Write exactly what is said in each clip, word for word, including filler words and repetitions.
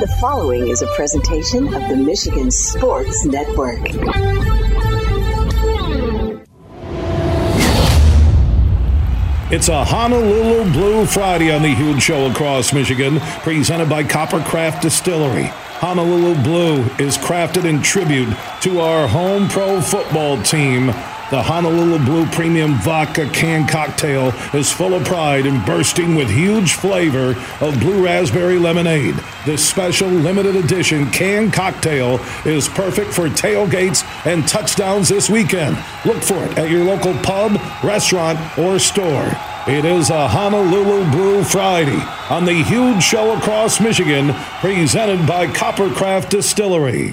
The following is a presentation of the Michigan Sports Network. It's a Honolulu Blue Friday on The Huge Show across Michigan, presented by Coppercraft Distillery. Honolulu Blue is crafted in tribute to our home pro football team. The Honolulu Blue Premium Vodka Can Cocktail is full of pride and bursting with huge flavor of blue raspberry lemonade. This special limited edition can cocktail is perfect for tailgates and touchdowns this weekend. Look for it at your local pub, restaurant, or store. It is a Honolulu Blue Friday on The Huge Show across Michigan, presented by Coppercraft Distillery.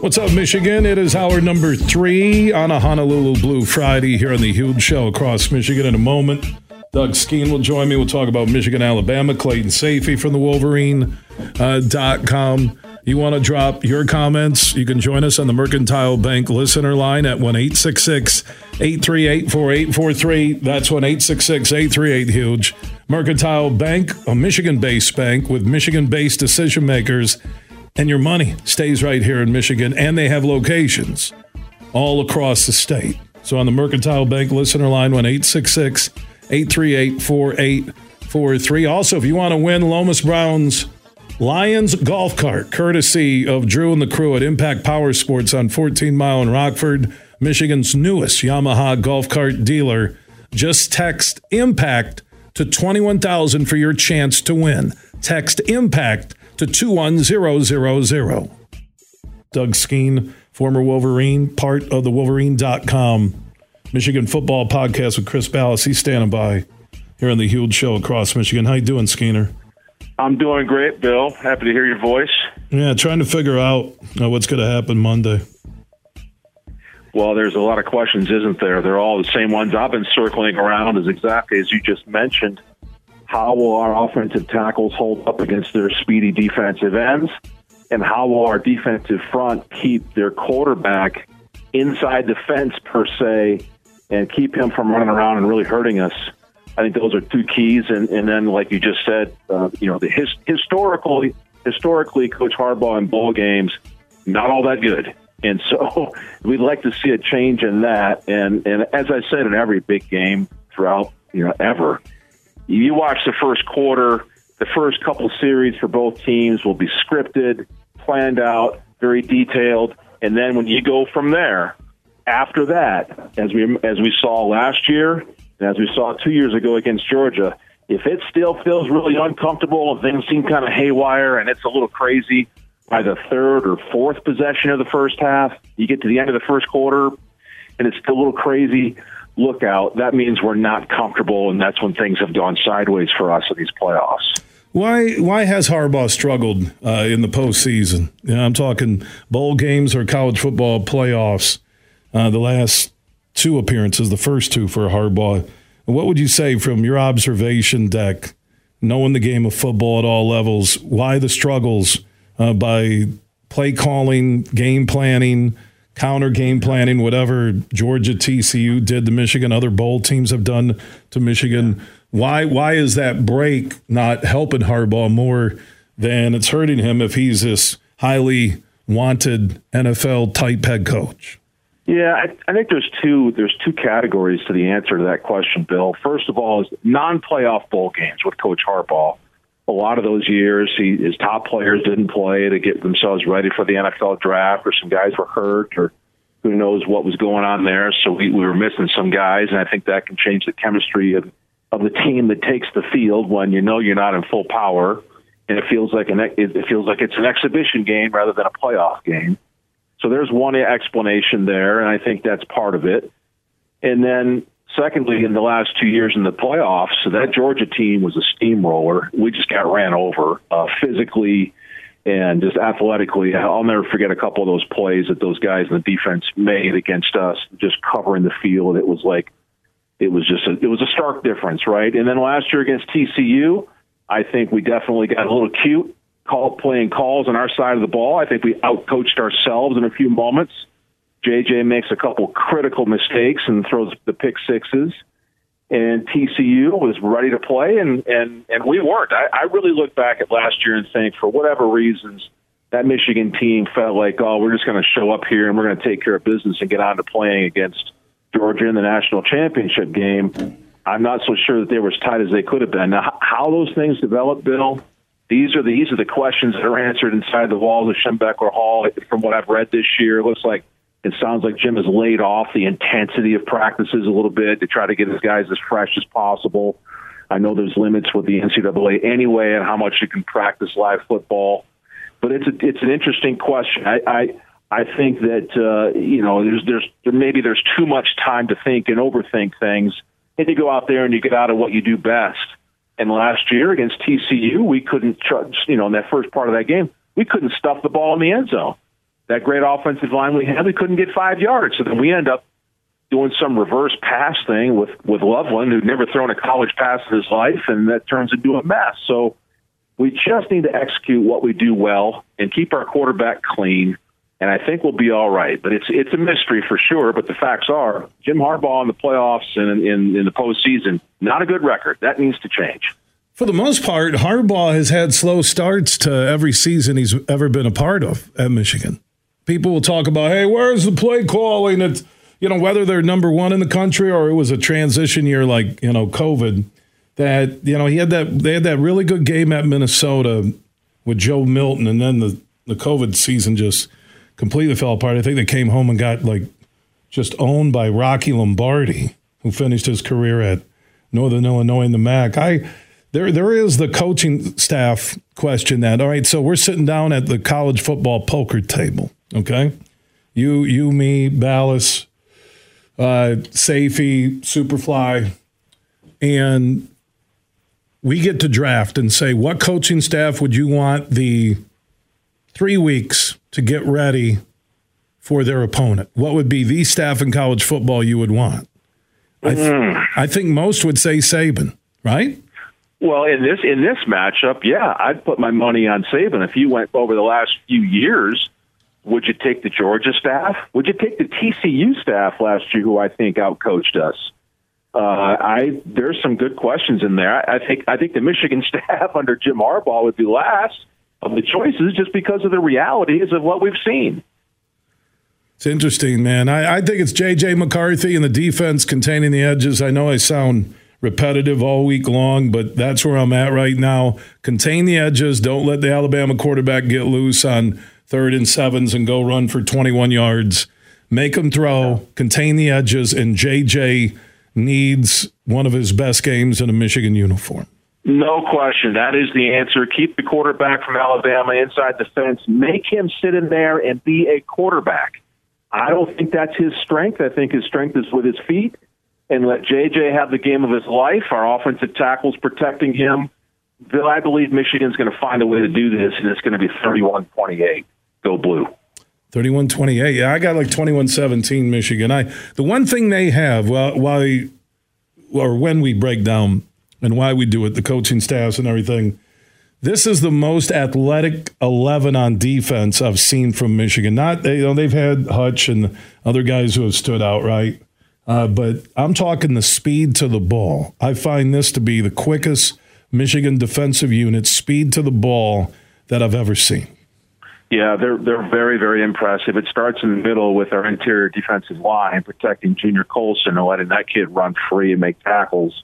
What's up, Michigan? It is hour number three on a Honolulu Blue Friday here on The Huge Show across Michigan. In a moment, Doug Skene will join me. We'll talk about Michigan, Alabama. Clayton Sayfie from the Wolverine dot com. Uh, You want to drop your comments? You can join us on the Mercantile Bank listener line at one eight six six eight three eight four eight four three. That's one eight six six eight three eight HUGE. Mercantile Bank, a Michigan-based bank with Michigan-based decision makers, and your money stays right here in Michigan, and they have locations all across the state. So on the Mercantile Bank listener line, one eight six six eight three eight four eight four three. Also, if you want to win Lomas Brown's Lions golf cart, courtesy of Drew and the crew at Impact Power Sports on fourteen mile in Rockford, Michigan's newest Yamaha golf cart dealer. Just text IMPACT to twenty-one thousand for your chance to win. Text IMPACT to two one zero zero zero. Doug Skene, former Wolverine, part of the Wolverine dot com Michigan football podcast with Chris Ballas. He's standing by here on The Huge Show across Michigan. How you doing, Skeener? I'm doing great, Bill. Happy to hear your voice. Yeah, trying to figure out uh, what's going to happen Monday. Well, there's a lot of questions, isn't there? They're all the same ones I've been circling around, as exactly as you just mentioned. How will our offensive tackles hold up against their speedy defensive ends? And how will our defensive front keep their quarterback inside the fence, per se, and keep him from running around and really hurting us? I think those are two keys, and, and then, like you just said, uh, you know, the his, historically, historically, Coach Harbaugh in bowl games, not all that good, and so we'd like to see a change in that. And and as I said, in every big game throughout, you know, ever, you watch the first quarter, the first couple series for both teams will be scripted, planned out, very detailed, and then when you go from there, after that, as we as we saw last year. And as we saw two years ago against Georgia, if it still feels really uncomfortable and things seem kind of haywire and it's a little crazy by the third or fourth possession of the first half, you get to the end of the first quarter and it's still a little crazy, look out. That means we're not comfortable, and that's when things have gone sideways for us in these playoffs. Why Why has Harbaugh struggled uh, in the postseason? You know, I'm talking bowl games or college football playoffs uh, the last two appearances, the first two for Harbaugh. What would you say from your observation deck, knowing the game of football at all levels, why the struggles uh, by play calling, game planning, counter game planning, whatever Georgia, T C U did to Michigan, other bowl teams have done to Michigan? Why, why is that break not helping Harbaugh more than it's hurting him if he's this highly wanted N F L-type head coach? Yeah, I, I think there's two there's two categories to the answer to that question, Bill. First of all, is non-playoff bowl games with Coach Harbaugh. A lot of those years, he, his top players didn't play to get themselves ready for the N F L draft, or some guys were hurt, or who knows what was going on there. So we, we were missing some guys, and I think that can change the chemistry of, of the team that takes the field when you know you're not in full power, and it feels like an it feels like it's an exhibition game rather than a playoff game. So there's one explanation there, and I think that's part of it. And then Secondly, in the last two years in the playoffs, so that Georgia team was a steamroller. We just got ran over uh, physically and just athletically. I'll never forget a couple of those plays that those guys in the defense made against us, just covering the field. It was like it was just a, it was a stark difference, right? And then last year against T C U, I think we definitely got a little cute, call playing calls on our side of the ball. I think we outcoached ourselves in a few moments. J J makes a couple critical mistakes and throws the pick sixes. And T C U was ready to play, and, and, and we weren't. I, I really look back at last year and think, for whatever reasons, that Michigan team felt like, oh, we're just going to show up here and we're going to take care of business and get on to playing against Georgia in the national championship game. I'm not so sure that they were as tight as they could have been. Now, how those things develop, Bill, These are the these are the questions that are answered inside the walls of Schembechler Hall. From what I've read this year, it looks like it sounds like Jim has laid off the intensity of practices a little bit to try to get his guys as fresh as possible. I know there's limits with the N C double A anyway and how much you can practice live football, but it's a, it's an interesting question. I I, I think that uh, you know there's there's there maybe there's too much time to think and overthink things, and you go out there and you get out of what you do best. And last year against T C U, we couldn't, you know, in that first part of that game, we couldn't stuff the ball in the end zone. That great offensive line we had, we couldn't get five yards. So then we end up doing some reverse pass thing with, with Loveland, who'd never thrown a college pass in his life, and that turns into a mess. So we just need to execute what we do well and keep our quarterback clean, and I think we'll be all right. But it's it's a mystery for sure, but the facts are Jim Harbaugh in the playoffs and in, in the postseason, not a good record. That needs to change. For the most part, Harbaugh has had slow starts to every season he's ever been a part of at Michigan. People will talk about, hey, where's the play calling? It's, you know, whether they're number one in the country or it was a transition year like, you know, COVID, that, you know, he had that they had that really good game at Minnesota with Joe Milton, and then the, the COVID season just completely fell apart. I think they came home and got like just owned by Rocky Lombardi, who finished his career at Northern Illinois in the M A C. I there there is the coaching staff question that, all right, so we're sitting down at the college football poker table. Okay, you, you, me, Ballas, uh, Sayfie, Superfly, and we get to draft and say, what coaching staff would you want the three weeks to get ready for their opponent? What would be the staff in college football you would want? I, th- I think most would say Saban, right? Well, in this in this matchup, yeah, I'd put my money on Saban. If you went over the last few years, would you take the Georgia staff? Would you take the T C U staff last year, who I think outcoached us? Uh, I there's some good questions in there. I, I think I think the Michigan staff under Jim Harbaugh would be last of the choices, just because of the realities of what we've seen. It's interesting, man. I, I think it's J J. McCarthy and the defense containing the edges. I know I sound repetitive all week long, but that's where I'm at right now. Contain the edges. Don't let the Alabama quarterback get loose on third and sevens and go run for twenty-one yards. Make them throw, contain the edges, and J J needs one of his best games in a Michigan uniform. No question. That is the answer. Keep the quarterback from Alabama inside the fence. Make him sit in there and be a quarterback. I don't think that's his strength. I think his strength is with his feet. And let J J have the game of his life. Our offensive tackle's protecting him. Bill, I believe Michigan's going to find a way to do this, and it's going to be thirty-one twenty-eight. Go blue. thirty-one twenty-eight. Yeah, I got like twenty-one seventeen Michigan. I The one thing they have, well, why, or when we break down and why we do it, the coaching staffs and everything, this is the most athletic eleven on defense I've seen from Michigan. Not you know they've had Hutch and other guys who have stood out, right? Uh, but I'm talking the speed to the ball. I find this to be the quickest Michigan defensive unit speed to the ball that I've ever seen. Yeah, they're they're very, very impressive. It starts in the middle with our interior defensive line, protecting Junior Colson and letting that kid run free and make tackles.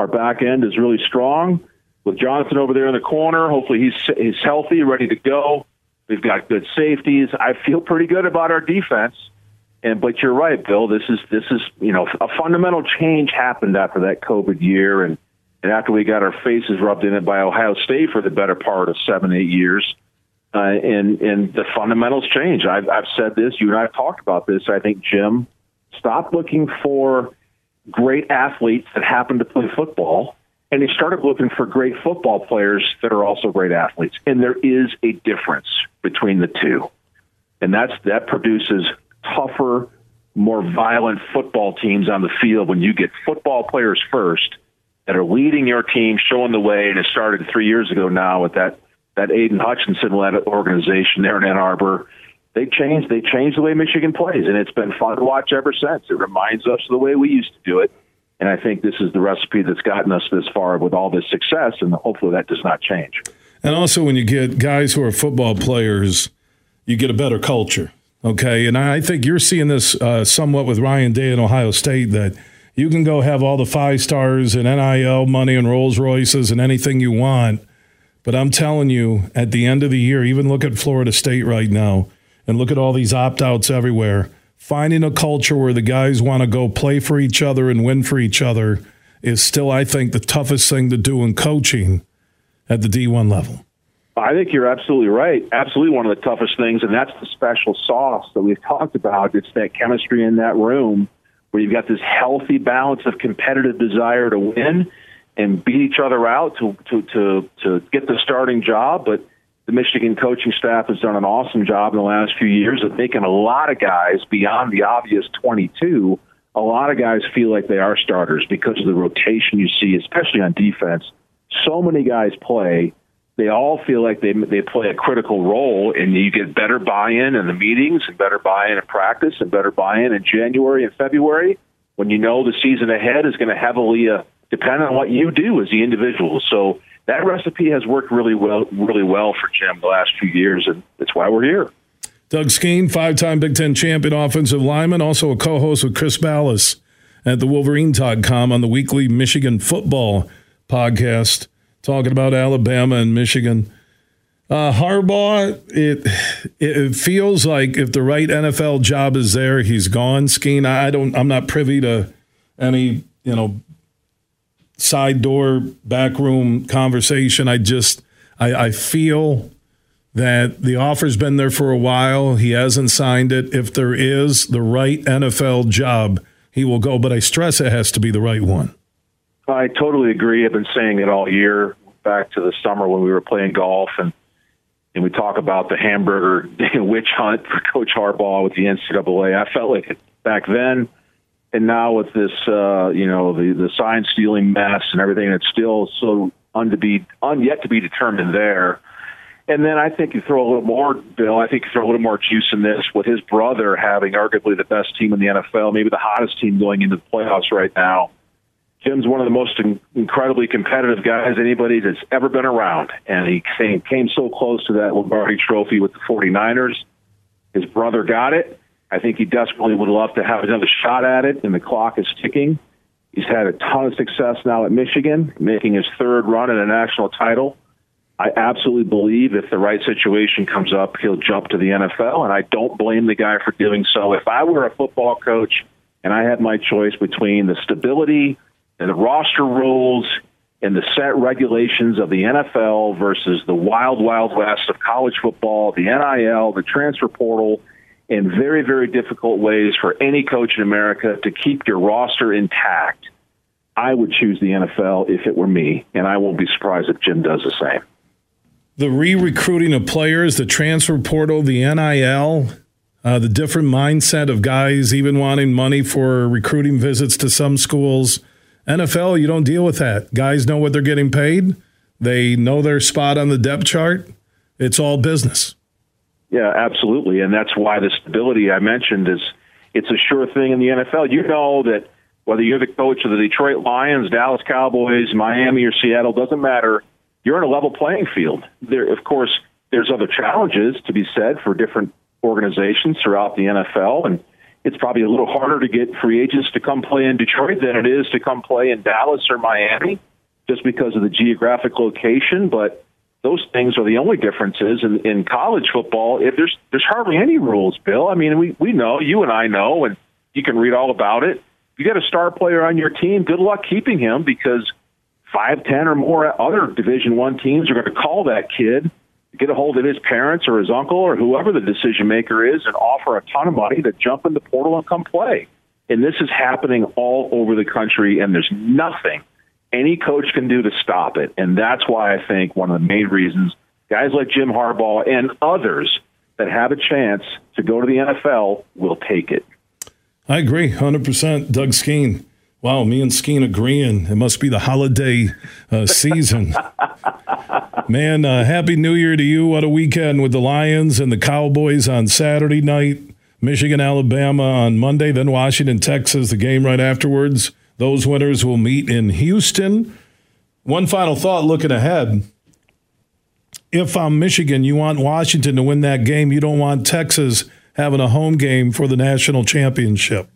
Our back end is really strong with Johnson over there in the corner. Hopefully he's he's healthy, ready to go. We've got good safeties. I feel pretty good about our defense. And but you're right, Bill. This is this is you know a fundamental change happened after that COVID year, and, and after we got our faces rubbed in it by Ohio State for the better part of seven eight years. Uh, and and the fundamentals change. I've I've said this. You and I have talked about this. I think Jim, stop looking for great athletes that happen to play football, and they started looking for great football players that are also great athletes. And there is a difference between the two. And that's that produces tougher, more violent football teams on the field when you get football players first that are leading your team, showing the way. And it started three years ago now with that, that Aiden Hutchinson-led organization there in Ann Arbor. They changed, they changed the way Michigan plays, and it's been fun to watch ever since. It reminds us of the way we used to do it. And I think this is the recipe that's gotten us this far with all this success, and hopefully that does not change. And also when you get guys who are football players, you get a better culture, okay? And I think you're seeing this uh, somewhat with Ryan Day in Ohio State, that you can go have all the five stars and N I L money and Rolls Royces and anything you want, but I'm telling you, at the end of the year, even look at Florida State right now and look at all these opt-outs everywhere. Finding a culture where the guys want to go play for each other and win for each other is still, I think, the toughest thing to do in coaching at the D one level. I think you're absolutely right. Absolutely one of the toughest things, and that's the special sauce that we've talked about. It's that chemistry in that room where you've got this healthy balance of competitive desire to win and beat each other out to, to, to, to get the starting job. But the Michigan coaching staff has done an awesome job in the last few years of making a lot of guys, beyond the obvious twenty-two, a lot of guys feel like they are starters because of the rotation you see, especially on defense. So many guys play. They all feel like they they play a critical role, and you get better buy-in in the meetings and better buy-in in practice and better buy-in in January and February when you know the season ahead is going to heavily uh, depend on what you do as the individual. So that recipe has worked really well, really well for Jim the last few years, and that's why we're here. Doug Skene, five-time Big Ten champion offensive lineman, also a co-host with Chris Ballas at the Wolverine dot com on the weekly Michigan football podcast, talking about Alabama and Michigan. Uh, Harbaugh, it it feels like if the right N F L job is there, he's gone. Skene, I don't, I'm not privy to any, you know, side door, backroom conversation. I just, I, I feel that the offer's been there for a while. He hasn't signed it. If there is the right N F L job, he will go. But I stress it has to be the right one. I totally agree. I've been saying it all year, back to the summer when we were playing golf, and and we talk about the hamburger witch hunt for Coach Harbaugh with the N C double A. I felt like it back then. And now with this, uh, you know, the, the sign-stealing mess and everything, it's still so un to be, un yet to be determined there. And then I think you throw a little more, Bill, I think you throw a little more juice in this with his brother having arguably the best team in the N F L, maybe the hottest team going into the playoffs right now. Jim's one of the most in, incredibly competitive guys anybody that's ever been around. And he came, came so close to that Lombardi Trophy with the forty-niners. His brother got it. I think he desperately would love to have another shot at it, and the clock is ticking. He's had a ton of success now at Michigan, making his third run at a national title. I absolutely believe if the right situation comes up, he'll jump to the N F L, and I don't blame the guy for doing so. If I were a football coach and I had my choice between the stability and the roster rules and the set regulations of the N F L versus the wild, wild west of college football, the N I L, the transfer portal, in very, very difficult ways for any coach in America to keep your roster intact, I would choose the N F L if it were me, and I won't be surprised if Jim does the same. The re-recruiting of players, the transfer portal, the N I L, uh, the different mindset of guys even wanting money for recruiting visits to some schools. N F L, you don't deal with that. Guys know what they're getting paid. They know their spot on the depth chart. It's all business. Yeah, absolutely, and that's why the stability I mentioned is it's a sure thing in the N F L. You know that whether you're the coach of the Detroit Lions, Dallas Cowboys, Miami, or Seattle, doesn't matter. You're in a level playing field. There, of course, there's other challenges to be said for different organizations throughout the N F L, and it's probably a little harder to get free agents to come play in Detroit than it is to come play in Dallas or Miami just because of the geographic location, but those things are the only differences in, in college football. If there's there's hardly any rules, Bill. I mean, we, we know, you and I know, and you can read all about it. You got a star player on your team, good luck keeping him because five, ten, or more other Division One teams are going to call that kid, get a hold of his parents or his uncle or whoever the decision maker is, and offer a ton of money to jump in the portal and come play. And this is happening all over the country, and there's nothing any coach can do to stop it. And that's why I think one of the main reasons guys like Jim Harbaugh and others that have a chance to go to the N F L will take it. I agree, one hundred percent. Doug Skene. Wow, me and Skene agreeing. It must be the holiday uh, season. Man, uh, Happy New Year to you. What a weekend with the Lions and the Cowboys on Saturday night. Michigan, Alabama on Monday, then Washington, Texas, the game right afterwards. Those winners will meet in Houston. One final thought looking ahead. If I'm Michigan, you want Washington to win that game. You don't want Texas having a home game for the national championship.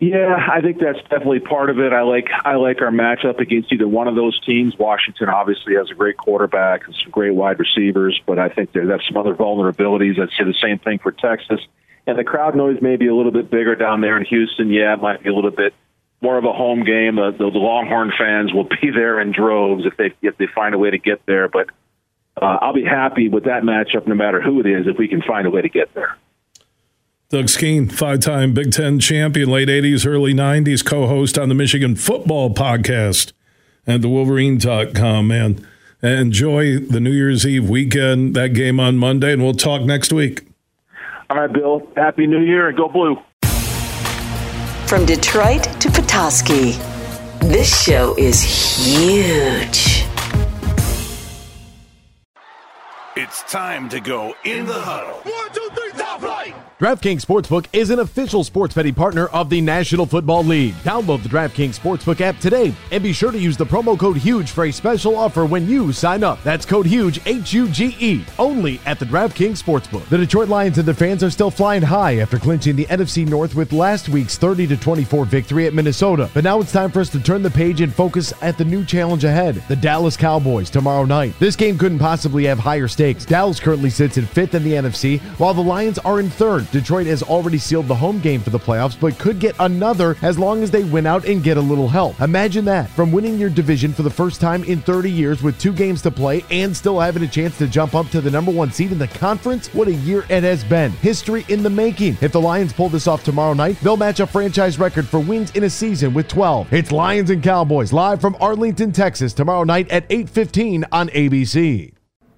Yeah, I think that's definitely part of it. I like I like our matchup against either one of those teams. Washington obviously has a great quarterback and some great wide receivers, but I think there that's some other vulnerabilities. I'd say the same thing for Texas. And the crowd noise may be a little bit bigger down there in Houston. Yeah, it might be a little bit more of a home game. Uh, the, the Longhorn fans will be there in droves if they if they find a way to get there. But uh, I'll be happy with that matchup no matter who it is if we can find a way to get there. Doug Skene, five-time Big Ten champion, late eighties, early nineties, co-host on the Michigan Football Podcast and the Wolverine dot com. Man, enjoy the New Year's Eve weekend, that game on Monday, and we'll talk next week. All right, Bill. Happy New Year and go blue. From Detroit to Petoskey, this show is huge. It's time to go in the huddle. One, two, three, top flight! DraftKings Sportsbook is an official sports betting partner of the National Football League. Download the DraftKings Sportsbook app today and be sure to use the promo code HUGE for a special offer when you sign up. That's code HUGE, H U G E, only at the DraftKings Sportsbook. The Detroit Lions and their fans are still flying high after clinching the N F C North with last week's thirty to twenty-four victory at Minnesota. But now it's time for us to turn the page and focus at the new challenge ahead, the Dallas Cowboys, tomorrow night. This game couldn't possibly have higher stakes. Dallas currently sits in fifth in the N F C, while the Lions are in third. Detroit has already sealed the home game for the playoffs, but could get another as long as they win out and get a little help. Imagine that, from winning your division for the first time in thirty years with two games to play and still having a chance to jump up to the number one seed in the conference. What a year it has been. History in the making. If the Lions pull this off tomorrow night, they'll match a franchise record for wins in a season with twelve. It's Lions and Cowboys, live from Arlington, Texas, tomorrow night at eight fifteen on A B C.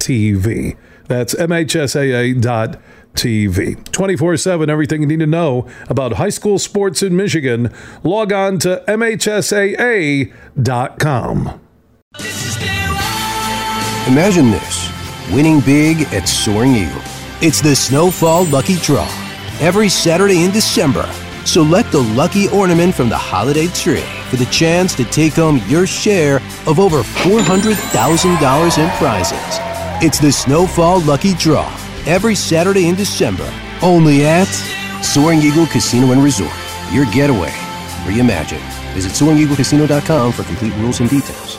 T V. That's M H S A A dot T V. twenty-four seven, everything you need to know about high school sports in Michigan. Log on to M H S A A dot com. Imagine this, winning big at Soaring Eagle. It's the Snowfall Lucky Draw every Saturday in December. Select a lucky ornament from the holiday tree for the chance to take home your share of over four hundred thousand dollars in prizes. It's the Snowfall Lucky Draw, every Saturday in December, only at Soaring Eagle Casino and Resort. Your getaway, reimagined. Visit Soaring Eagle Casino dot com for complete rules and details.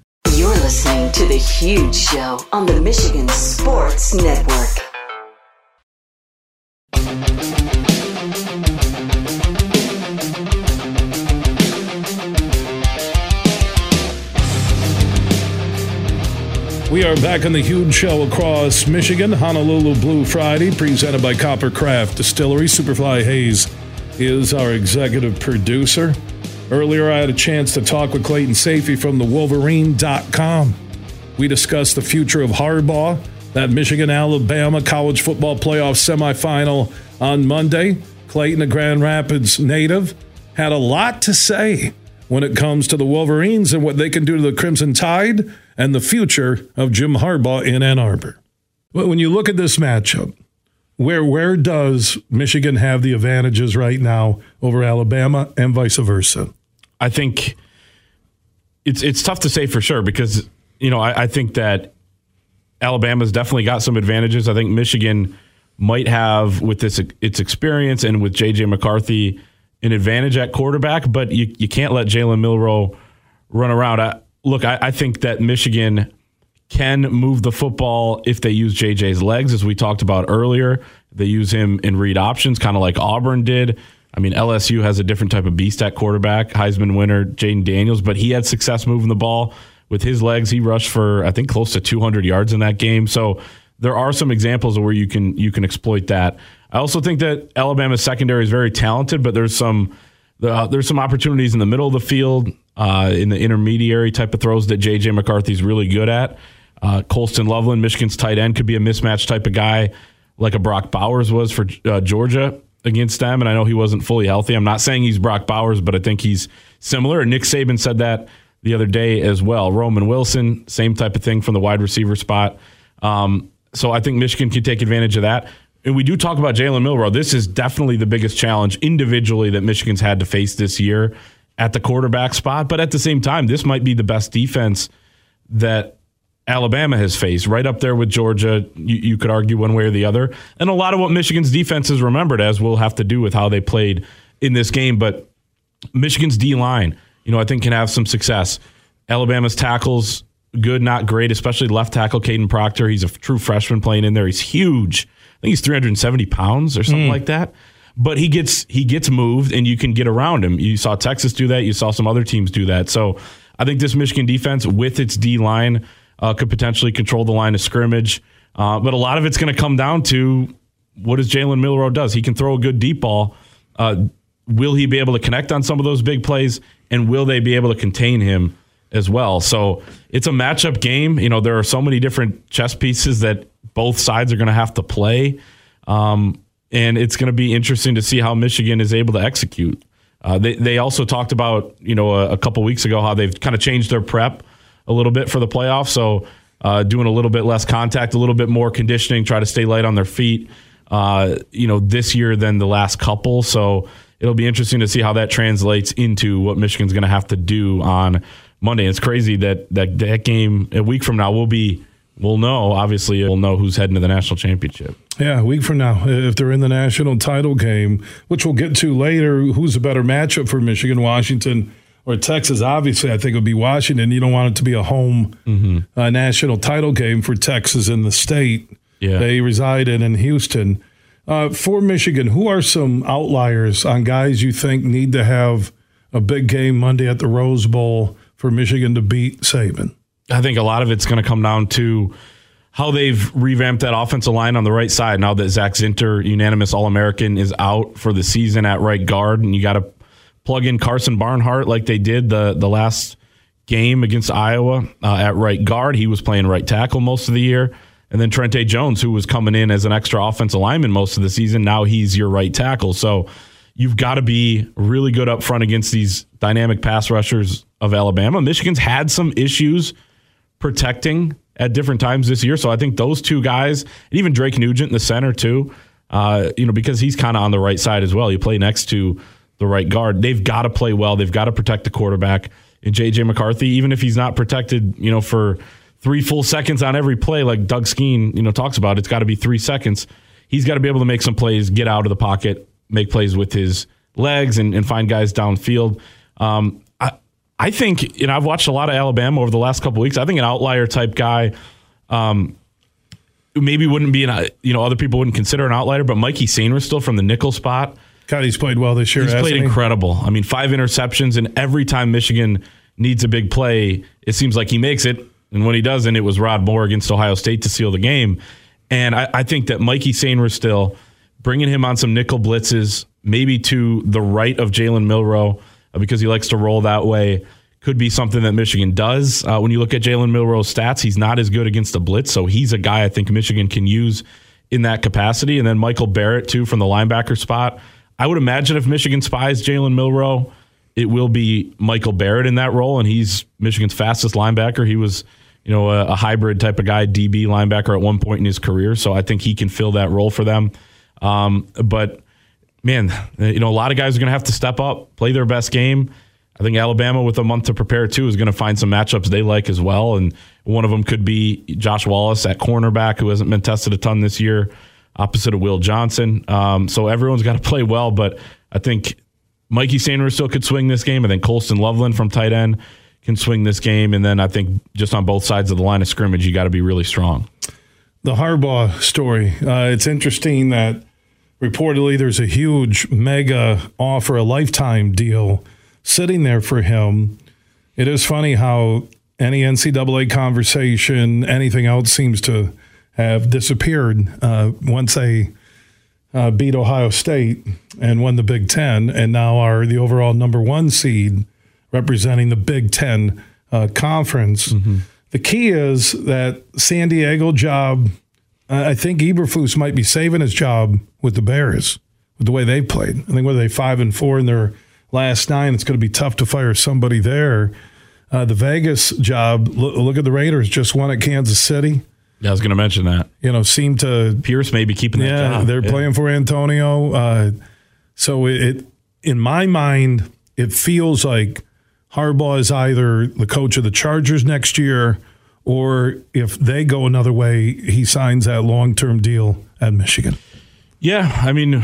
You're listening to The Huge Show on the Michigan Sports Network. We are back on The Huge Show across Michigan. Honolulu Blue Friday, presented by Coppercraft Distillery, Superfly Haze, is our executive producer. Earlier, I had a chance to talk with Clayton Sayfie from the Wolverine dot com. We discussed the future of Harbaugh, that Michigan-Alabama college football playoff semifinal on Monday. Clayton, a Grand Rapids native, had a lot to say when it comes to the Wolverines and what they can do to the Crimson Tide and the future of Jim Harbaugh in Ann Arbor. But when you look at this matchup, where where does Michigan have the advantages right now over Alabama and vice versa? I think it's it's tough to say for sure because, you know, I, I think that Alabama's definitely got some advantages. I think Michigan might have, with this its experience and with J J. McCarthy, an advantage at quarterback, but you, you can't let Jalen Milroe run around. I, look, I, I think that Michigan can move the football if they use J J's legs, as we talked about earlier. They use him in read options, kind of like Auburn did. I mean, L S U has a different type of beast at quarterback, Heisman winner Jaden Daniels, but he had success moving the ball with his legs. He rushed for, I think, close to two hundred yards in that game. So there are some examples of where you can you can exploit that. I also think that Alabama's secondary is very talented, but there's some uh, there's some opportunities in the middle of the field, uh, in the intermediary type of throws that J J. McCarthy's really good at. Uh, Colston Loveland, Michigan's tight end, could be a mismatch type of guy like a Brock Bowers was for uh, Georgia against them, and I know he wasn't fully healthy. I'm not saying he's Brock Bowers, but I think he's similar. Nick Saban said that the other day as well. Roman Wilson, same type of thing from the wide receiver spot. Um, so I think Michigan can take advantage of that. And we do talk about Jalen Milroe. This is definitely the biggest challenge individually that Michigan's had to face this year at the quarterback spot. But at the same time, this might be the best defense that Alabama has faced, right up there with Georgia. You, you could argue one way or the other. And a lot of what Michigan's defense is remembered as will have to do with how they played in this game. But Michigan's D-line, you know, I think can have some success. Alabama's tackles, good, not great, especially left tackle Caden Proctor. He's a true freshman playing in there. He's huge. I think he's three hundred seventy pounds or something mm. like that. But he gets he gets moved, and you can get around him. You saw Texas do that. You saw some other teams do that. So I think this Michigan defense with its D-line uh, could potentially control the line of scrimmage. Uh, but a lot of it's going to come down to what does Jalen Milroe does. He can throw a good deep ball. Uh, will he be able to connect on some of those big plays, and will they be able to contain him as well? So it's a matchup game. You know, there are so many different chess pieces that both sides are going to have to play. Um, and it's going to be interesting to see how Michigan is able to execute. Uh, they, they also talked about, you know, a, a couple weeks ago how they've kind of changed their prep a little bit for the playoffs. So uh, doing a little bit less contact, a little bit more conditioning, try to stay light on their feet, uh, you know, this year than the last couple. So it'll be interesting to see how that translates into what Michigan's going to have to do on Monday. It's crazy that that, that game a week from now will be We'll know, obviously, we'll know who's heading to the national championship. Yeah, a week from now, if they're in the national title game, which we'll get to later, who's a better matchup for Michigan, Washington, or Texas? Obviously, I think it would be Washington. You don't want it to be a home mm-hmm. uh, national title game for Texas in the state. Yeah. They reside in, in Houston. Uh, for Michigan, who are some outliers on guys you think need to have a big game Monday at the Rose Bowl for Michigan to beat Saban? I think a lot of it's going to come down to how they've revamped that offensive line on the right side now that Zach Zinter, unanimous All-American, is out for the season at right guard, and you got to plug in Carson Barnhart like they did the, the last game against Iowa uh, at right guard. He was playing right tackle most of the year. And then Trente Jones, who was coming in as an extra offensive lineman most of the season, now he's your right tackle. So you've got to be really good up front against these dynamic pass rushers of Alabama. Michigan's had some issues protecting at different times this year. So I think those two guys, and even Drake Nugent in the center too, uh, you know, because he's kind of on the right side as well. You play next to the right guard. They've got to play well. They've got to protect the quarterback. And J J. McCarthy, even if he's not protected, you know, for three full seconds on every play, like Doug Skene, you know, talks about, it's got to be three seconds. He's got to be able to make some plays, get out of the pocket, make plays with his legs, and, and find guys downfield. Um, I think, and I've watched a lot of Alabama over the last couple of weeks. I think an outlier type guy, um, who maybe wouldn't be an, you know, other people wouldn't consider an outlier, but Mike Sainristil from the nickel spot. God, he's played well this year. He's played incredible. I mean, five interceptions, and every time Michigan needs a big play, it seems like he makes it. And when he doesn't, it was Rod Moore against Ohio State to seal the game. And I, I think that Mike Sainristil, bringing him on some nickel blitzes, maybe to the right of Jalen Milroe uh, because he likes to roll that way. Could be something that Michigan does. Uh, when you look at Jalen Milroe's stats, he's not as good against the blitz, so he's a guy I think Michigan can use in that capacity. And then Michael Barrett, too, from the linebacker spot. I would imagine if Michigan spies Jalen Milroe, it will be Michael Barrett in that role, and he's Michigan's fastest linebacker. He was, you know, a, a hybrid type of guy, D B linebacker at one point in his career, so I think he can fill that role for them. Um, but, man, you know, a lot of guys are going to have to step up, play their best game. I think Alabama, with a month to prepare, too, is going to find some matchups they like as well, and one of them could be Josh Wallace at cornerback, who hasn't been tested a ton this year, opposite of Will Johnson. Um, so everyone's got to play well, but I think Mikey Sainristil could swing this game, and then Colston Loveland from tight end can swing this game, and then I think just on both sides of the line of scrimmage, you got to be really strong. The Harbaugh story, uh, it's interesting that reportedly there's a huge mega offer, a lifetime deal sitting there for him. It is funny how any N C double A conversation, anything else seems to have disappeared uh, once they uh, beat Ohio State and won the Big Ten and now are the overall number one seed representing the Big Ten uh, conference. Mm-hmm. The key is that San Diego job, uh, I think Eberflus might be saving his job with the Bears, with the way they've played. I think whether they five and four in their last nine, it's going to be tough to fire somebody there. Uh, the Vegas job, look, look at the Raiders, just won at Kansas City. Yeah, I was going to mention that. You know, seem to... Pierce may be keeping that yeah, job. They're yeah, they're playing for Antonio. Uh, so it, it, in my mind, it feels like Harbaugh is either the coach of the Chargers next year, or if they go another way, he signs that long-term deal at Michigan. Yeah, I mean...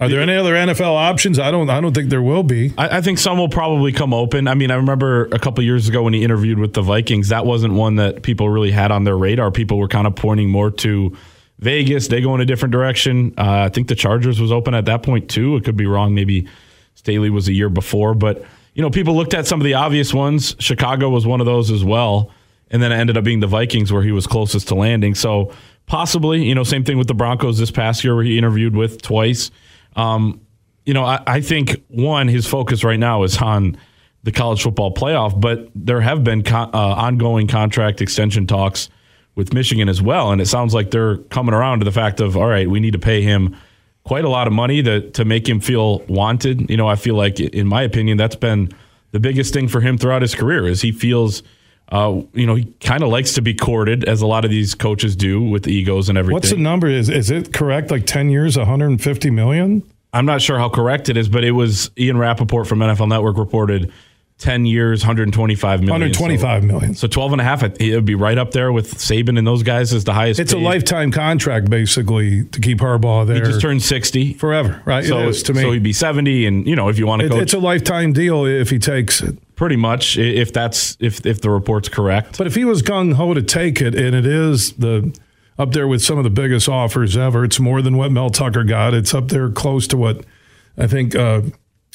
Are there any other N F L options? I don't I don't think there will be. I, I think some will probably come open. I mean, I remember a couple of years ago when he interviewed with the Vikings, that wasn't one that people really had on their radar. People were kind of pointing more to Vegas. They go in a different direction. Uh, I think the Chargers was open at that point, too. It could be wrong. Maybe Staley was a year before. But, you know, people looked at some of the obvious ones. Chicago was one of those as well. And then it ended up being the Vikings where he was closest to landing. So possibly, you know, same thing with the Broncos this past year where he interviewed with twice. Um, you know, I, I think, one, his focus right now is on the college football playoff, but there have been con- uh, ongoing contract extension talks with Michigan as well, and it sounds like they're coming around to the fact of, all right, we need to pay him quite a lot of money to, to make him feel wanted. You know, I feel like, in my opinion, that's been the biggest thing for him throughout his career is he feels, uh, you know, he kind of likes to be courted, as a lot of these coaches do with egos and everything. What's the number? Is is it correct? Like ten years, one hundred fifty million? I'm not sure how correct it is, but it was Ian Rappaport from N F L Network reported ten years, one hundred twenty-five million. one hundred twenty-five million. So twelve and a half, it would be right up there with Saban and those guys as the highest It's paid. A lifetime contract, basically, to keep Harbaugh there. He just turned sixty. Forever, right? So, it is, to me. So he'd be seventy, and, you know, if you want to it, coach. It's a lifetime deal if he takes it. Pretty much, if that's if if the report's correct. But if he was gung-ho to take it, and it is the up there with some of the biggest offers ever, it's more than what Mel Tucker got. It's up there close to what I think uh,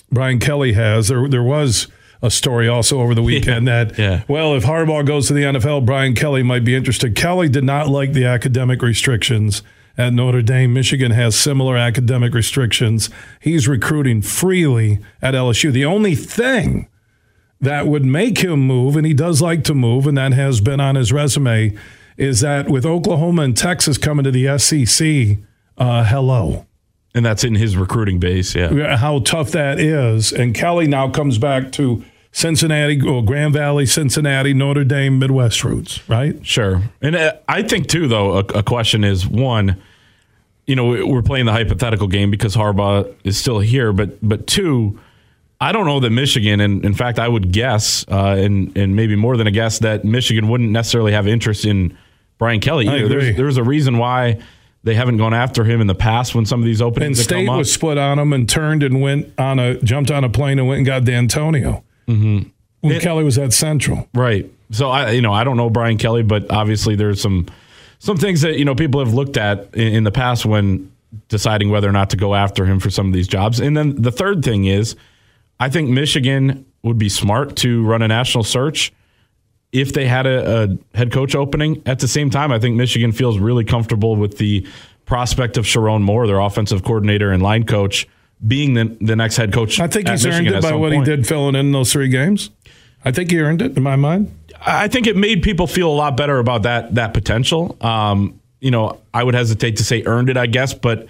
Brian Kelly has. There there was a story also over the weekend yeah. that, yeah. well, if Harbaugh goes to the N F L, Brian Kelly might be interested. Kelly did not like the academic restrictions at Notre Dame. Michigan has similar academic restrictions. He's recruiting freely at L S U. The only thing that would make him move, and he does like to move, and that has been on his resume, is that with Oklahoma and Texas coming to the S E C, uh, hello. And that's in his recruiting base, yeah. How tough that is. And Kelly now comes back to Cincinnati, or Grand Valley, Cincinnati, Notre Dame, Midwest roots, right? Sure. And I think, too, though, a, a question is, one, you know, we're playing the hypothetical game because Harbaugh is still here, but but two, I don't know that Michigan, and in fact, I would guess, uh, and and maybe more than a guess, that Michigan wouldn't necessarily have interest in Brian Kelly either. There's, there's a reason why they haven't gone after him in the past when some of these openings have come up. And State was split on him and turned and went on a jumped on a plane and went and got D'Antonio mm-hmm. when it, Kelly was at Central. Right. So I, you know, I don't know Brian Kelly, but obviously there's some some things that you know people have looked at in, in the past when deciding whether or not to go after him for some of these jobs. And then the third thing is, I think Michigan would be smart to run a national search if they had a, a head coach opening. At the same time, I think Michigan feels really comfortable with the prospect of Sherrone Moore, their offensive coordinator and line coach, being the, the next head coach. I think he's earned it by what he did filling in those three games. I think he earned it in my mind. I think it made people feel a lot better about that that potential. Um, you know, I would hesitate to say earned it, I guess, but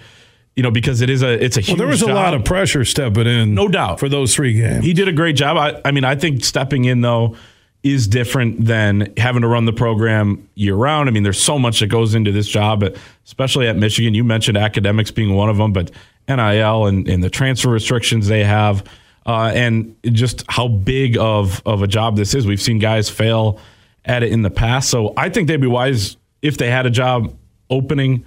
you know, because it is a it's a huge well, there was job. A lot of pressure stepping in, no doubt, for those three games. He did a great job. I, I mean, I think stepping in though is different than having to run the program year round. I mean, there's so much that goes into this job, especially at Michigan. You mentioned academics being one of them, but N I L and, and the transfer restrictions they have, uh, and just how big of, of a job this is. We've seen guys fail at it in the past. So I think they'd be wise if they had a job opening,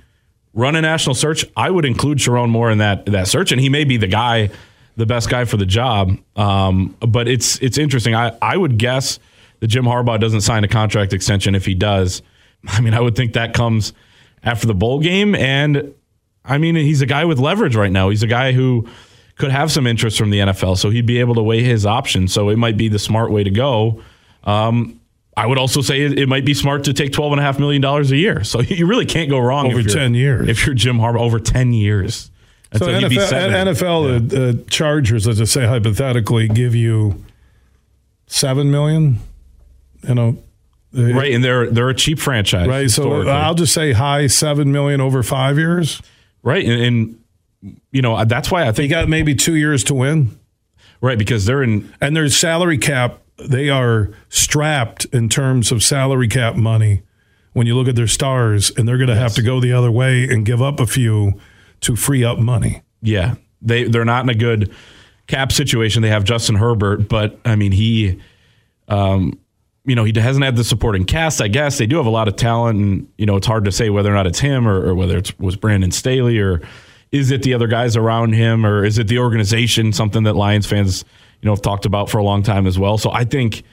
run a national search. I would include Sherrone Moore in that, that search, and he may be the guy, the best guy for the job. Um, but it's, it's interesting. I, I would guess that Jim Harbaugh doesn't sign a contract extension. If he does, I mean, I would think that comes after the bowl game. And I mean, he's a guy with leverage right now. He's a guy who could have some interest from the N F L, so he'd be able to weigh his options. So it might be the smart way to go. Um, I would also say it, it might be smart to take twelve point five million dollars a year. So you really can't go wrong over if you're, ten years. If you're Jim Harbaugh, over ten years. That's so N F L, be N F L yeah. the, the Chargers, as I say, hypothetically, give you seven million dollars. You know, they, right, and they're they're a cheap franchise, right? So I'll just say high seven million over five years, right? And, and you know that's why I think you got maybe two years to win, right? Because they're in and their salary cap, they are strapped in terms of salary cap money. When you look at their stars, and they're going to yes. have to go the other way and give up a few to free up money. Yeah, they they're not in a good cap situation. They have Justin Herbert, but I mean he. Um, You know, he hasn't had the supporting cast, I guess. They do have a lot of talent, and, you know, it's hard to say whether or not it's him or, or whether it was Brandon Staley or is it the other guys around him or is it the organization, something that Lions fans, you know, have talked about for a long time as well. So I think,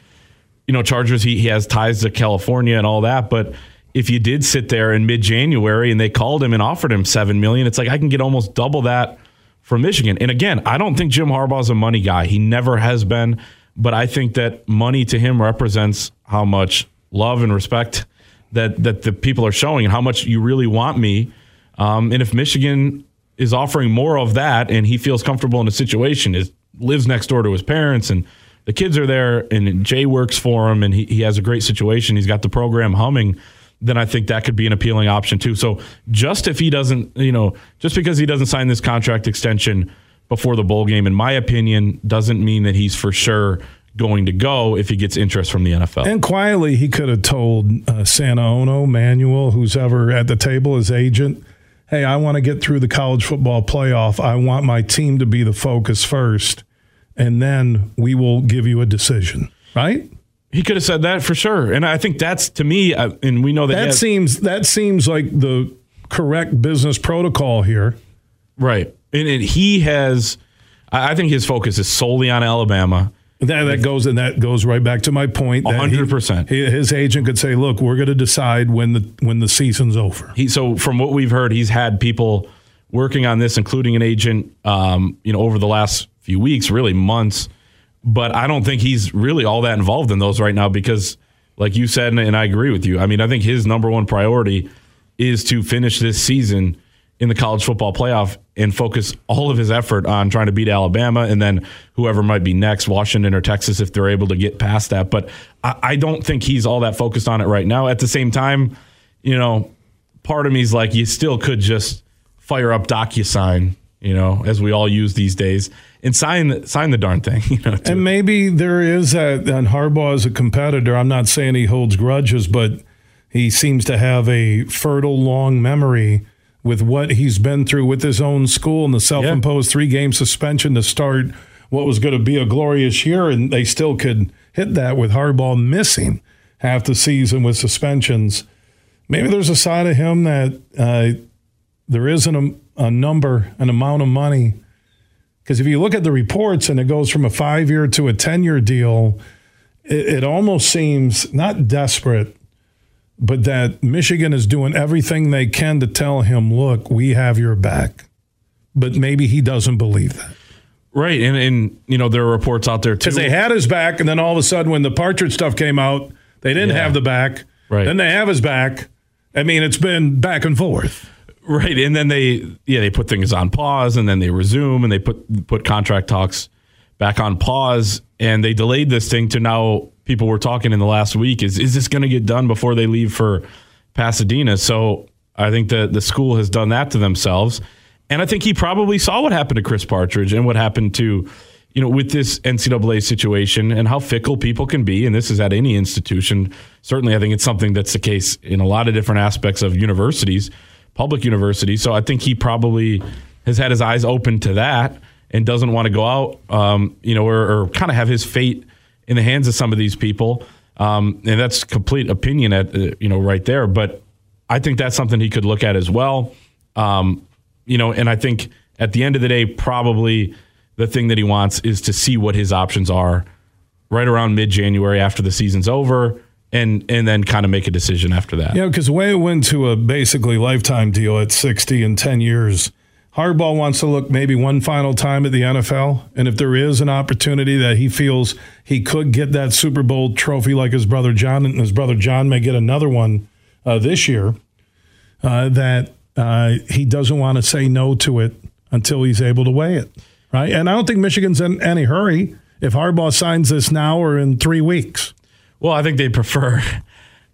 you know, Chargers, he, he has ties to California and all that. But if you did sit there in mid-January and they called him and offered him seven million dollars, it's like I can get almost double that from Michigan. And, again, I don't think Jim Harbaugh's a money guy. He never has been. But I think that money to him represents how much love and respect that, that the people are showing and how much you really want me. Um, and if Michigan is offering more of that and he feels comfortable in a situation, is, lives next door to his parents and the kids are there and Jay works for him and he, he has a great situation, he's got the program humming, then I think that could be an appealing option too. So just if he doesn't, you know, just because he doesn't sign this contract extension before the bowl game, in my opinion, doesn't mean that he's for sure going to go if he gets interest from the N F L. And quietly, he could have told uh, Santaono, Manuel, who's ever at the table, his agent, hey, I want to get through the college football playoff. I want my team to be the focus first, and then we will give you a decision, right? He could have said that for sure. And I think that's, to me, uh, and we know that. That, has- seems, that seems like the correct business protocol here. Right. And it, he has, I think his focus is solely on Alabama. That, that goes and that goes right back to my point. A hundred percent. His agent could say, "Look, we're going to decide when the when the season's over." He, so, from what we've heard, he's had people working on this, including an agent, um, you know, over the last few weeks, really months. But I don't think he's really all that involved in those right now because, like you said, and I agree with you. I mean, I think his number one priority is to finish this season in the college football playoff and focus all of his effort on trying to beat Alabama and then whoever might be next, Washington or Texas, if they're able to get past that. But I, I don't think he's all that focused on it right now. At the same time, you know, part of me is like, you still could just fire up DocuSign, you know, as we all use these days, and sign, sign the darn thing. You know, and maybe there is, a, and Harbaugh is a competitor. I'm not saying he holds grudges, but he seems to have a fertile, long memory with what he's been through with his own school and the self-imposed yeah. three-game suspension to start what was going to be a glorious year, and they still could hit that with Harbaugh missing half the season with suspensions. Maybe there's a side of him that uh, there isn't a, a number, an amount of money, because if you look at the reports and it goes from a five-year to a ten-year deal, it, it almost seems not desperate, but that Michigan is doing everything they can to tell him, look, we have your back. But maybe he doesn't believe that. Right, and, and you know, there are reports out there, too. Because they had his back, and then all of a sudden when the Partridge stuff came out, they didn't yeah. have the back. Right. Then they have his back. I mean, it's been back and forth. Right. And then they, yeah, they put things on pause and then they resume and they put, put contract talks back on pause. And they delayed this thing to now people were talking in the last week. Is, is this going to get done before they leave for Pasadena? So I think that the school has done that to themselves. And I think he probably saw what happened to Chris Partridge and what happened to, you know, with this N C double A situation and how fickle people can be. And this is at any institution. Certainly, I think it's something that's the case in a lot of different aspects of universities, public universities. So I think he probably has had his eyes open to that and doesn't want to go out, um, you know, or, or kind of have his fate in the hands of some of these people. Um, and that's complete opinion at, uh, you know, right there. But I think that's something he could look at as well. Um, you know, and I think at the end of the day, probably the thing that he wants is to see what his options are right around mid-January after the season's over, and and then kind of make a decision after that. Yeah, because the way it went to a basically lifetime deal at sixty and ten years, Harbaugh wants to look maybe one final time at the N F L, and if there is an opportunity that he feels he could get that Super Bowl trophy like his brother John, and his brother John may get another one uh, this year, uh, that uh, he doesn't want to say no to it until he's able to weigh it. Right, and I don't think Michigan's in any hurry if Harbaugh signs this now or in three weeks. Well, I think they prefer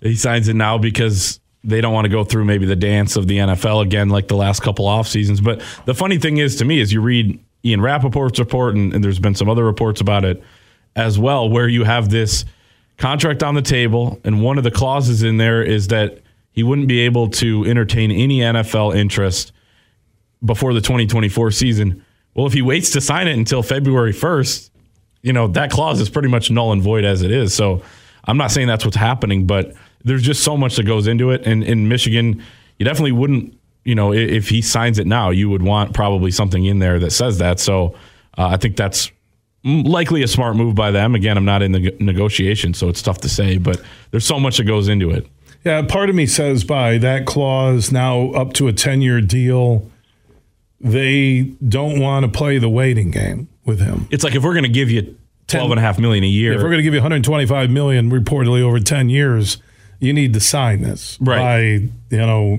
he signs it now because they don't want to go through maybe the dance of the N F L again like the last couple off seasons. But the funny thing is to me is you read Ian Rappaport's report, and, and there's been some other reports about it as well, where you have this contract on the table, and one of the clauses in there is that he wouldn't be able to entertain any N F L interest before the twenty twenty-four season. Well, if he waits to sign it until February first, you know, that clause is pretty much null and void as it is. So I'm not saying that's what's happening, but there's just so much that goes into it. And in Michigan, you definitely wouldn't, you know, if he signs it now, you would want probably something in there that says that. So uh, I think that's likely a smart move by them. Again, I'm not in the negotiation, so it's tough to say, but there's so much that goes into it. Yeah, part of me says by that clause now up to a ten-year deal, they don't want to play the waiting game with him. It's like if we're going to give you twelve and a half million a year, if we're going to give you one hundred twenty-five million reportedly over ten years, you need to sign this right by, you know,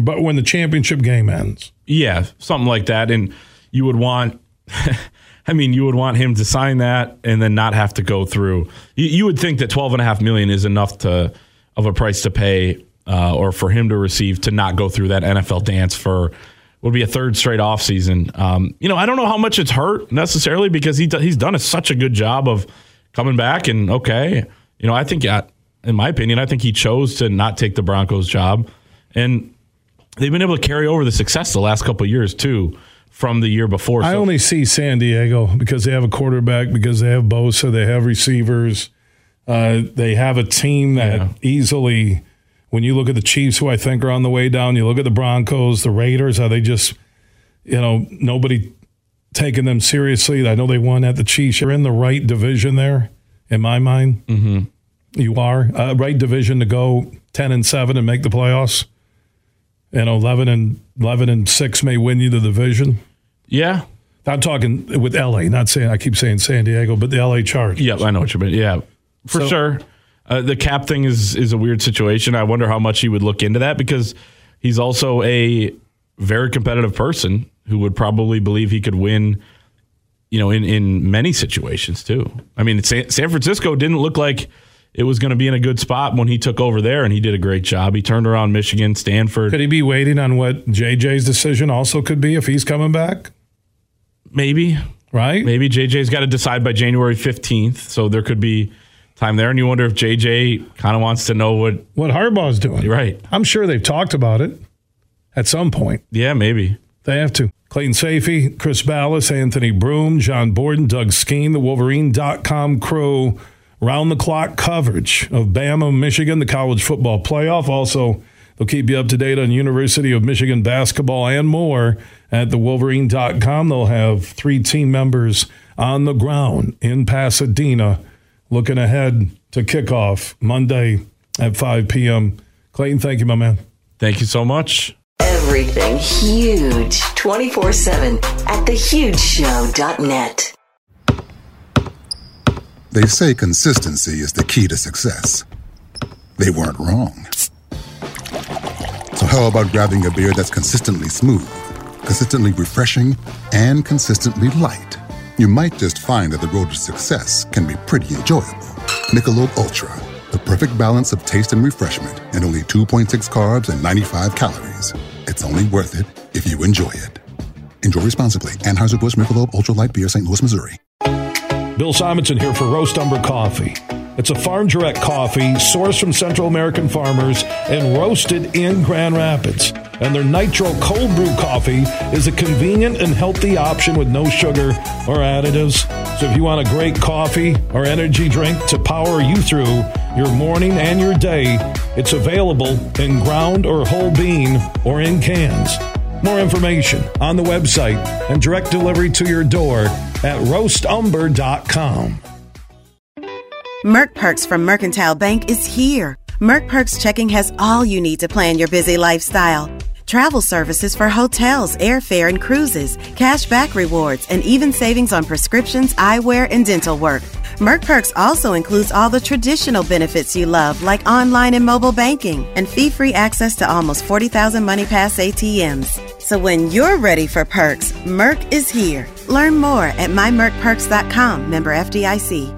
but when the championship game ends. Yeah, something like that. And you would want I mean, you would want him to sign that and then not have to go through. You, you would think that twelve and a half million is enough to of a price to pay uh, or for him to receive to not go through that N F L dance for would be a third straight offseason. Um, you know, I don't know how much it's hurt necessarily because he he's done a, such a good job of coming back and, okay, you know, I think, I, in my opinion, I think he chose to not take the Broncos job. And they've been able to carry over the success the last couple of years, too, from the year before. So I only see San Diego because they have a quarterback, because they have Bosa, they have receivers. Uh, they have a team that yeah. easily... When you look at the Chiefs, who I think are on the way down, you look at the Broncos, the Raiders, are they just, you know, nobody taking them seriously? I know they won at the Chiefs. You're in the right division there, in my mind. Mm-hmm. You are. Uh, right division to go ten and seven and make the playoffs. And eleven and eleven and six may win you the division. Yeah. I'm talking with L A, not saying, I keep saying San Diego, but the L A Chargers. Yeah, I know what you mean. Yeah, for so, sure. Uh, the cap thing is is a weird situation. I wonder how much he would look into that because he's also a very competitive person who would probably believe he could win, you know, in, in many situations too. I mean, San Francisco didn't look like it was going to be in a good spot when he took over there, and he did a great job. He turned around Michigan, Stanford. Could he be waiting on what J J's decision also could be if he's coming back? Maybe. Right? Maybe J J's got to decide by January fifteenth, so there could be time there, and you wonder if J J kind of wants to know what what Harbaugh's doing. Right. I'm sure they've talked about it at some point. Yeah, maybe. They have to. Clayton Sayfie, Chris Ballas, Anthony Broom, John Borden, Doug Skene, the Wolverine dot com crew, round-the-clock coverage of Bama, Michigan, the college football playoff. Also, they'll keep you up to date on University of Michigan basketball and more at the Wolverine dot com. They'll have three team members on the ground in Pasadena looking ahead to kickoff Monday at five p.m. Clayton, thank you, my man. Thank you so much. Everything huge twenty-four seven at the huge show dot net. They say consistency is the key to success. They weren't wrong. How about grabbing a beer that's consistently smooth, consistently refreshing, and consistently light? You might just find that the road to success can be pretty enjoyable. Michelob Ultra, the perfect balance of taste and refreshment, and only two point six carbs and ninety-five calories. It's only worth it if you enjoy it. Enjoy responsibly. Anheuser-Busch Michelob Ultra Light Beer, Saint Louis, Missouri. Bill Simonson here for Roast Umber Coffee. It's a farm direct coffee sourced from Central American farmers and roasted in Grand Rapids. And their Nitro Cold Brew Coffee is a convenient and healthy option with no sugar or additives. So if you want a great coffee or energy drink to power you through your morning and your day, it's available in ground or whole bean or in cans. More information on the website and direct delivery to your door at roast umber dot com. Merc Perks from Mercantile Bank is here. Merc Perks checking has all you need to plan your busy lifestyle. Travel services for hotels, airfare, and cruises, cash back rewards, and even savings on prescriptions, eyewear, and dental work. Merc Perks also includes all the traditional benefits you love, like online and mobile banking, and fee-free access to almost forty thousand MoneyPass A T Ms. So when you're ready for perks, Merc is here. Learn more at my merc perks dot com, member F D I C.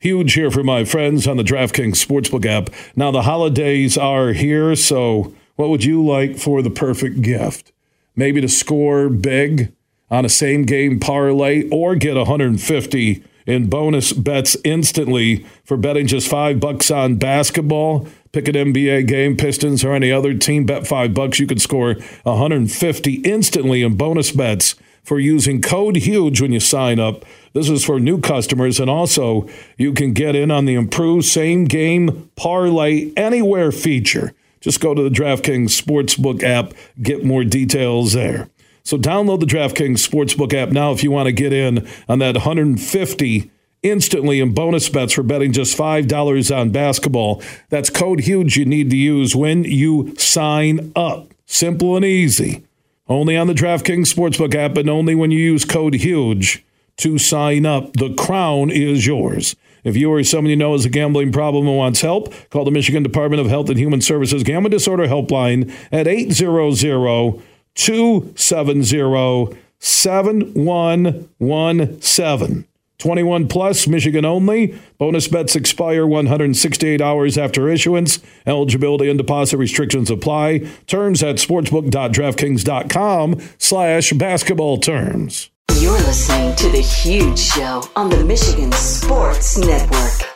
Huge here for my friends on the DraftKings Sportsbook app. Now the holidays are here, so what would you like for the perfect gift? Maybe to score big on a same-game parlay or get one hundred fifty in bonus bets instantly for betting just five bucks on basketball. Pick an N B A game, Pistons, or any other team. Bet five bucks. You could score one hundred fifty instantly in bonus bets for using code HUGE when you sign up. This is for new customers, and also you can get in on the improved same-game parlay anywhere feature. Just go to the DraftKings Sportsbook app, get more details there. So download the DraftKings Sportsbook app now if you want to get in on that one hundred fifty instantly in bonus bets for betting just five dollars on basketball. That's code HUGE you need to use when you sign up. Simple and easy. Only on the DraftKings Sportsbook app and only when you use code HUGE to sign up. The crown is yours. If you or someone you know has a gambling problem and wants help, call the Michigan Department of Health and Human Services Gambling Disorder Helpline at eight hundred, two seven zero, seven one one seven. twenty-one plus, Michigan only. Bonus bets expire one hundred sixty-eight hours after issuance. Eligibility and deposit restrictions apply. Terms at sportsbook.draftkings.com slash basketball terms. You're listening to The Huge Show on the Michigan Sports Network.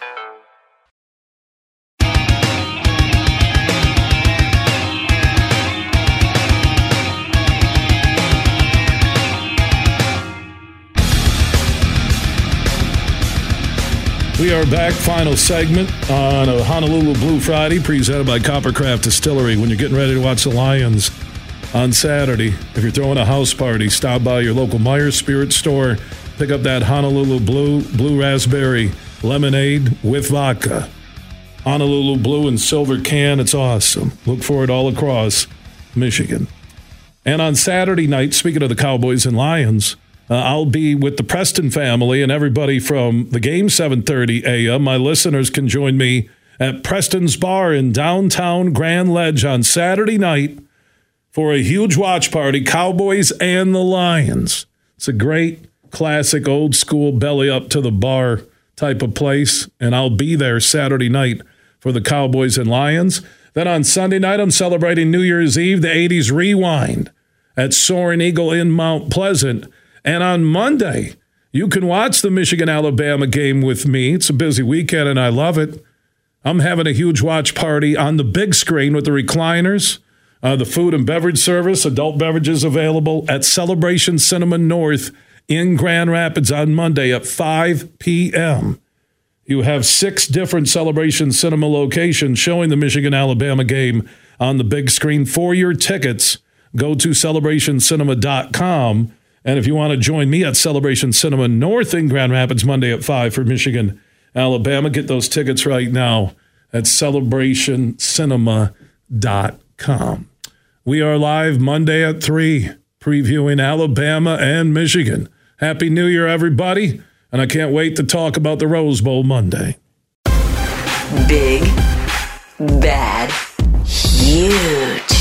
We are back, final segment on a Honolulu Blue Friday presented by Coppercraft Distillery. When you're getting ready to watch the Lions on Saturday, if you're throwing a house party, stop by your local Myers Spirit store. Pick up that Honolulu Blue, Blue Raspberry Lemonade with vodka. Honolulu Blue in silver can. It's awesome. Look for it all across Michigan. And on Saturday night, speaking of the Cowboys and Lions, uh, I'll be with the Preston family and everybody from the game, seven thirty a.m. My listeners can join me at Preston's Bar in downtown Grand Ledge on Saturday night for a huge watch party, Cowboys and the Lions. It's a great, classic, old-school, belly-up-to-the-bar type of place, and I'll be there Saturday night for the Cowboys and Lions. Then on Sunday night, I'm celebrating New Year's Eve, the eighties Rewind at Soaring Eagle in Mount Pleasant. And on Monday, you can watch the Michigan-Alabama game with me. It's a busy weekend, and I love it. I'm having a huge watch party on the big screen with the recliners. Uh, the food and beverage service, adult beverages available at Celebration Cinema North in Grand Rapids on Monday at five p.m. You have six different Celebration Cinema locations showing the Michigan-Alabama game on the big screen. For your tickets, go to celebration cinema dot com. And if you want to join me at Celebration Cinema North in Grand Rapids Monday at five for Michigan-Alabama, get those tickets right now at celebration cinema dot com. We are live Monday at three, previewing Alabama and Michigan. Happy New Year, everybody, and I can't wait to talk about the Rose Bowl Monday. Big, bad, huge.